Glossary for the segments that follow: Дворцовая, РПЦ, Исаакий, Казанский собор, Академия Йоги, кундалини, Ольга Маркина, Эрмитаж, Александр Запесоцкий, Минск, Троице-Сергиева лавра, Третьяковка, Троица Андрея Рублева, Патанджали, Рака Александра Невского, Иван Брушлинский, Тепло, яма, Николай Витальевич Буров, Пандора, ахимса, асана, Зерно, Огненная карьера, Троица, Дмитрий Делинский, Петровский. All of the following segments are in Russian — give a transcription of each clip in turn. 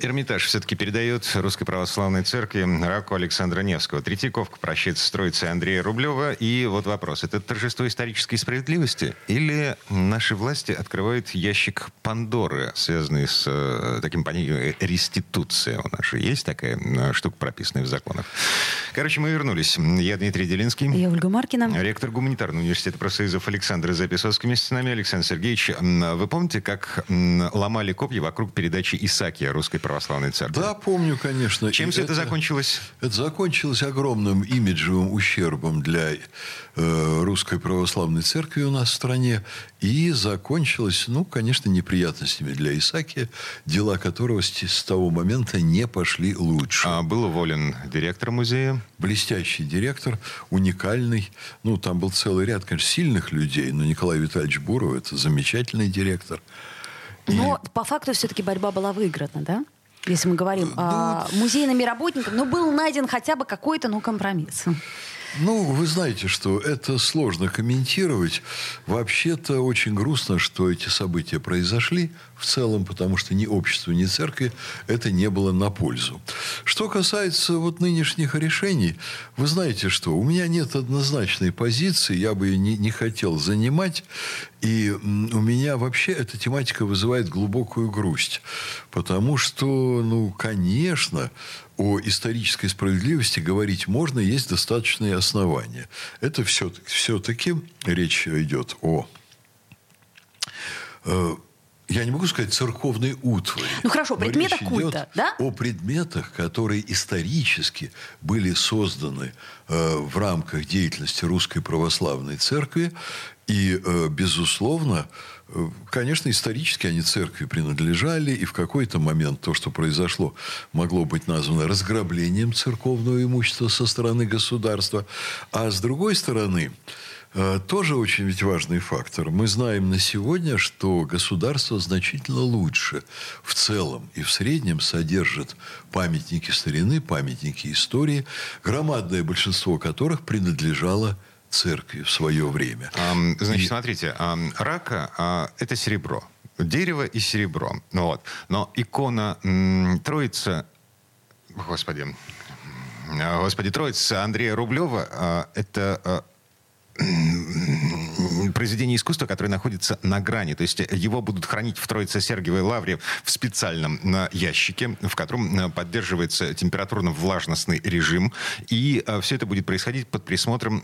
Эрмитаж все-таки передает Русской Православной Церкви раку Александра Невского. Третьяковка прощается с Троицей Андрея Рублева. И вот вопрос. Это торжество исторической справедливости? Или наши власти открывают ящик Пандоры, связанный с таким понятием реституция? У нас же есть такая штука, прописанная в законах. Короче, мы вернулись. Я Дмитрий Делинский. Я Ольга Маркина. Ректор гуманитарного университета профсоюзов Александр Запесоцкий вместе с нами. Александр Сергеевич, вы помните, как ломали копья вокруг передачи Исаакия Русской Православной Церкви? Да, помню, конечно. Чем все это закончилось? Это закончилось огромным имиджевым ущербом для Русской Православной Церкви у нас в стране. И закончилось, конечно, неприятностями для Исаакия, дела которого с того момента не пошли лучше. А был уволен директор музея? Блестящий директор, уникальный. Там был целый ряд, конечно, сильных людей, но Николай Витальевич Буров – это замечательный директор. Но по факту все-таки борьба была выиграна, да? Если мы говорим о музейными работниках, был найден хотя бы какой-то, компромисс. Вы знаете, что это сложно комментировать. Вообще-то очень грустно, что эти события произошли в целом, потому что ни обществу, ни церкви это не было на пользу. Что касается нынешних решений, вы знаете, что у меня нет однозначной позиции, я бы ее не хотел занимать, и у меня вообще эта тематика вызывает глубокую грусть, потому что, конечно... О исторической справедливости говорить можно, есть достаточные основания. Это все-таки речь идет о... Я не могу сказать церковной утвари. Хорошо, предметах культа, да? О предметах, которые исторически были созданы в рамках деятельности Русской Православной Церкви. И, безусловно, конечно, исторически они церкви принадлежали, и в какой-то момент то, что произошло, могло быть названо разграблением церковного имущества со стороны государства. А с другой стороны, тоже очень ведь важный фактор. Мы знаем на сегодня, что государство значительно лучше в целом и в среднем содержит памятники старины, памятники истории, громадное большинство которых принадлежало церкви в свое время. Смотрите, рака – это серебро. Дерево и серебро. Но икона Троица... Господи, Троица Андрея Рублева – это... произведение искусства, которое находится на грани. То есть его будут хранить в Троице-Сергиевой лавре в специальном ящике, в котором поддерживается температурно-влажностный режим. И все это будет происходить под присмотром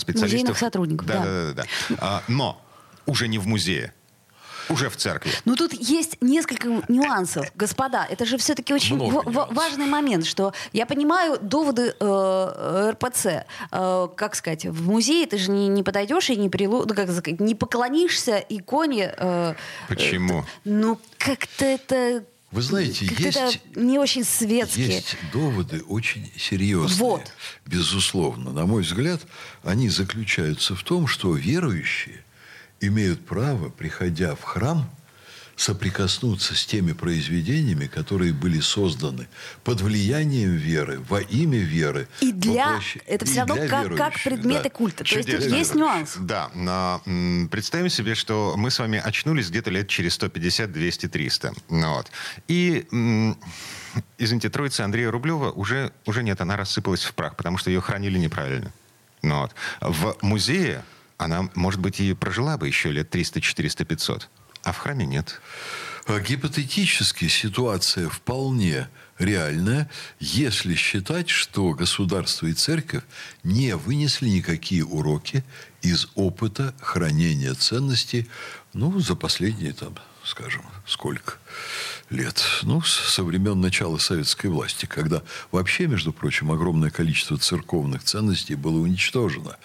специалистов. Музейных сотрудников. Да. Но уже не в музее. Уже в церкви. Тут есть несколько нюансов, господа. Это же все-таки очень важный момент, что я понимаю доводы РПЦ. Как сказать, в музее ты же не подойдешь и не поклонишься иконе. Почему? Как-то это... Вы знаете, это не очень светские. Есть доводы очень серьезные. Безусловно. На мой взгляд, они заключаются в том, что верующие имеют право, приходя в храм, соприкоснуться с теми произведениями, которые были созданы под влиянием веры, во имя веры. И это все равно как предметы культа. Чудесно. То есть тут есть нюанс. Да. Но представим себе, что мы с вами очнулись где-то лет через 150, 200, 300. И... Извините, Троица Андрея Рублева уже нет, она рассыпалась в прах, потому что ее хранили неправильно. В музее она, может быть, и прожила бы еще лет 300, 400, 500. А в храме нет. Гипотетически ситуация вполне реальная, если считать, что государство и церковь не вынесли никакие уроки из опыта хранения ценностей за последние, сколько лет? Со времен начала советской власти, когда вообще, между прочим, огромное количество церковных ценностей было уничтожено.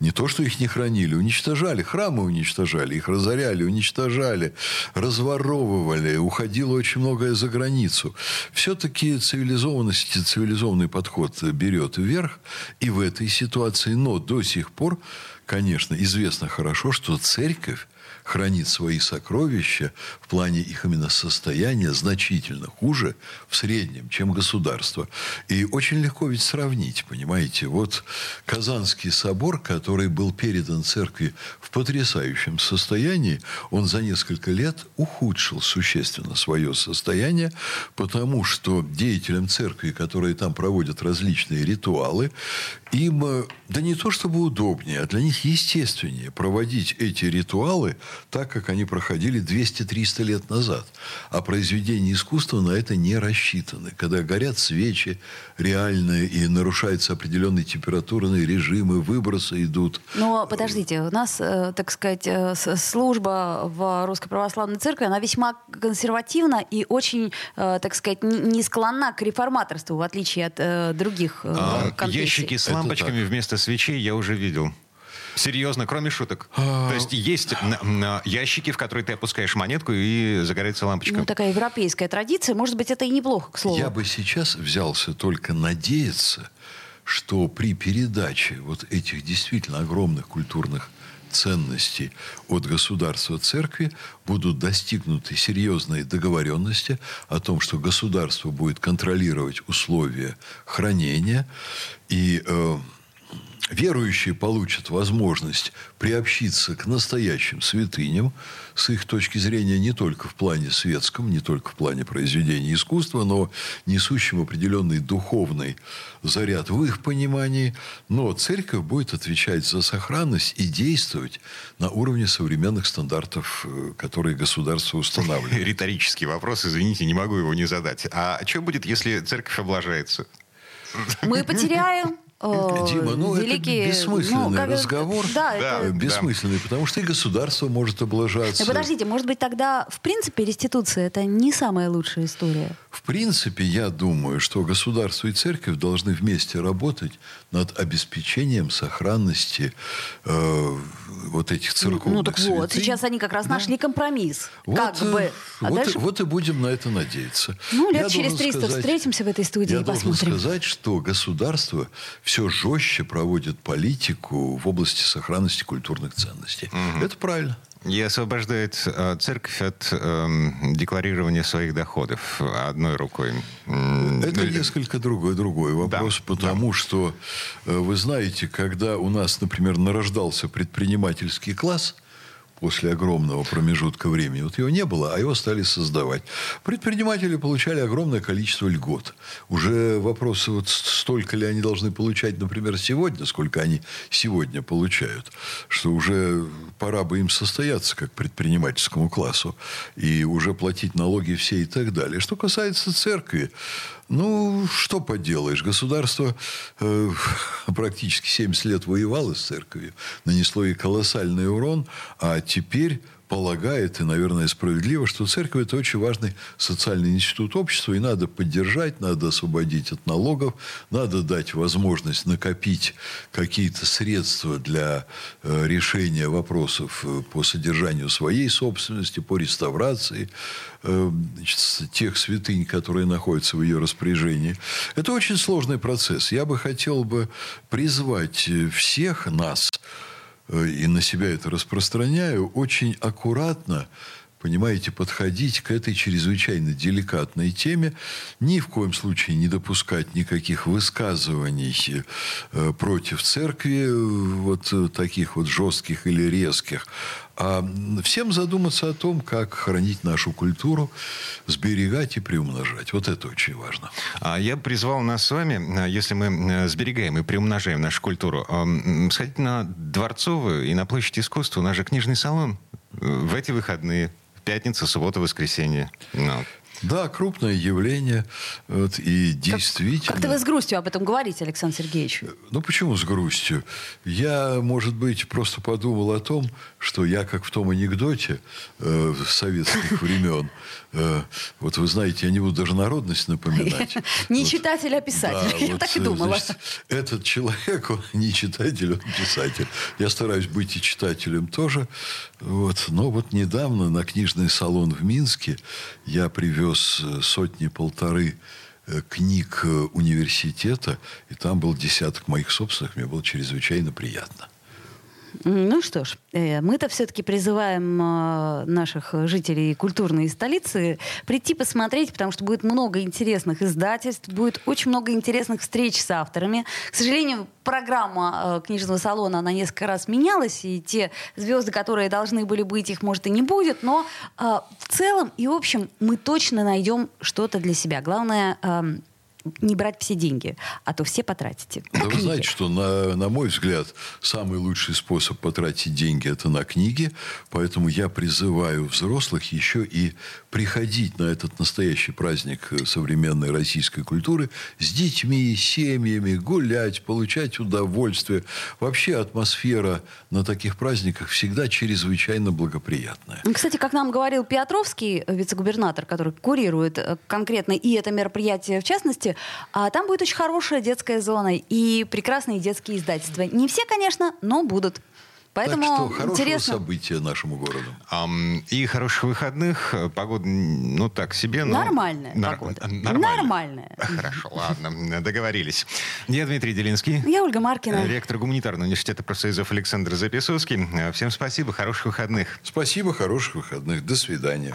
Не то, что их не хранили, уничтожали, храмы уничтожали, их разоряли, уничтожали, разворовывали, уходило очень многое за границу. Все-таки цивилизованность и цивилизованный подход берет вверх и в этой ситуации, но до сих пор, конечно, известно хорошо, что церковь хранит свои сокровища в плане их именно состояния значительно хуже в среднем, чем государство. И очень легко ведь сравнить, понимаете. Вот Казанский собор, который был передан церкви в потрясающем состоянии, он за несколько лет ухудшил существенно свое состояние, потому что деятелям церкви, которые там проводят различные ритуалы, им, да не то чтобы удобнее, а для них естественнее проводить эти ритуалы так, как они проходили 200-300 лет назад. А произведения искусства на это не рассчитаны. Когда горят свечи реальные и нарушаются определенные температурные режимы, выбросы идут. Но подождите, у нас, так сказать, служба в Русской Православной Церкви, она весьма консервативна и очень, так сказать, не склонна к реформаторству, в отличие от других конфессий. Ящики с лампочками вместо свечей я уже видел. Серьезно, кроме шуток. То есть ящики, в которые ты опускаешь монетку, и загорается лампочка. Ну, такая европейская традиция. Может быть, это и неплохо, к слову. Я бы сейчас взялся только надеяться, что при передаче вот этих действительно огромных культурных ценностей от государства церкви будут достигнуты серьезные договоренности о том, что государство будет контролировать условия хранения, и верующие получат возможность приобщиться к настоящим святыням с их точки зрения не только в плане светском, не только в плане произведения искусства, но несущим определенный духовный заряд в их понимании. Но церковь будет отвечать за сохранность и действовать на уровне современных стандартов, которые государство устанавливает. Риторический вопрос, извините, не могу его не задать. А что будет, если церковь облажается? Мы потеряем... Дима, это бессмысленный разговор. Да, бессмысленный, потому что и государство может облажаться. Да подождите, может быть, тогда, в принципе, реституция — это не самая лучшая история? В принципе, я думаю, что государство и церковь должны вместе работать над обеспечением сохранности вот этих церковных святынь. Ну так святынь. Вот, сейчас они как раз нашли компромисс. Вот и будем на это надеяться. Ну, лет через 300 встретимся в этой студии и посмотрим. Я должен сказать, что государство все жестче проводит политику в области сохранности культурных ценностей. Угу. Это правильно. И освобождает церковь от декларирования своих доходов одной рукой. Это несколько другой вопрос, потому что, вы знаете, когда у нас, например, нарождался предпринимательский класс, после огромного промежутка времени. Вот его не было, а его стали создавать. Предприниматели получали огромное количество льгот. Уже вопрос, вот столько ли они должны получать, например, сегодня, сколько они сегодня получают, что уже пора бы им состояться как предпринимательскому классу и уже платить налоги все и так далее. Что касается церкви, ну, что поделаешь, государство практически 70 лет воевало с церковью, нанесло ей колоссальный урон, а теперь полагает, и, наверное, справедливо, что церковь – это очень важный социальный институт общества, и надо поддержать, надо освободить от налогов, надо дать возможность накопить какие-то средства для решения вопросов по содержанию своей собственности, по реставрации тех святынь, которые находятся в ее распоряжении. Это очень сложный процесс. Я бы хотел призвать всех нас, и на себя это распространяю, очень аккуратно, понимаете, подходить к этой чрезвычайно деликатной теме, ни в коем случае не допускать никаких высказываний против церкви, вот таких вот жестких или резких, а всем задуматься о том, как хранить нашу культуру, сберегать и приумножать. Вот это очень важно. Я призвал нас с вами, если мы сберегаем и приумножаем нашу культуру, сходить на Дворцовую и на Площадь искусства, у нас же книжный салон в эти выходные. Пятница, суббота, воскресенье. Да, крупное явление. Вот, и действительно... Как-то вы с грустью об этом говорите, Александр Сергеевич? Ну, почему с грустью? Я, может быть, просто подумал о том, что я, как в том анекдоте советских времен, вот вы знаете, я не буду даже народность напоминать. Не читатель, а писатель. Я так и думала. Этот человек, он не читатель, он писатель. Я стараюсь быть и читателем тоже. Но вот недавно на книжный салон в Минске я привез 100-150 книг университета, и там был десяток моих собственных, мне было чрезвычайно приятно. Ну что ж, мы-то все-таки призываем наших жителей культурной столицы прийти посмотреть, потому что будет много интересных издательств, будет очень много интересных встреч с авторами. К сожалению, программа книжного салона, она несколько раз менялась, и те звезды, которые должны были быть, их, может, и не будет, но в целом и в общем мы точно найдем что-то для себя. Главное не брать все деньги, а то все потратите. Да вы знаете, что, на мой взгляд, самый лучший способ потратить деньги – это на книги. Поэтому я призываю взрослых еще и приходить на этот настоящий праздник современной российской культуры с детьми, семьями, гулять, получать удовольствие. Вообще атмосфера на таких праздниках всегда чрезвычайно благоприятная. Кстати, как нам говорил Петровский, вице-губернатор, который курирует конкретно и это мероприятие в частности, а там будет очень хорошая детская зона и прекрасные детские издательства. Не все, конечно, но будут. Поэтому так что, хорошего события нашему городу. И хороших выходных. Погода, ну, так себе. Но... Нормальная погода. Нормальная. Хорошо, ладно, договорились. Я Дмитрий Делинский. Я Ольга Маркина. Ректор гуманитарного университета профсоюзов Александр Запесоцкий. Всем спасибо, хороших выходных. Спасибо, хороших выходных. До свидания.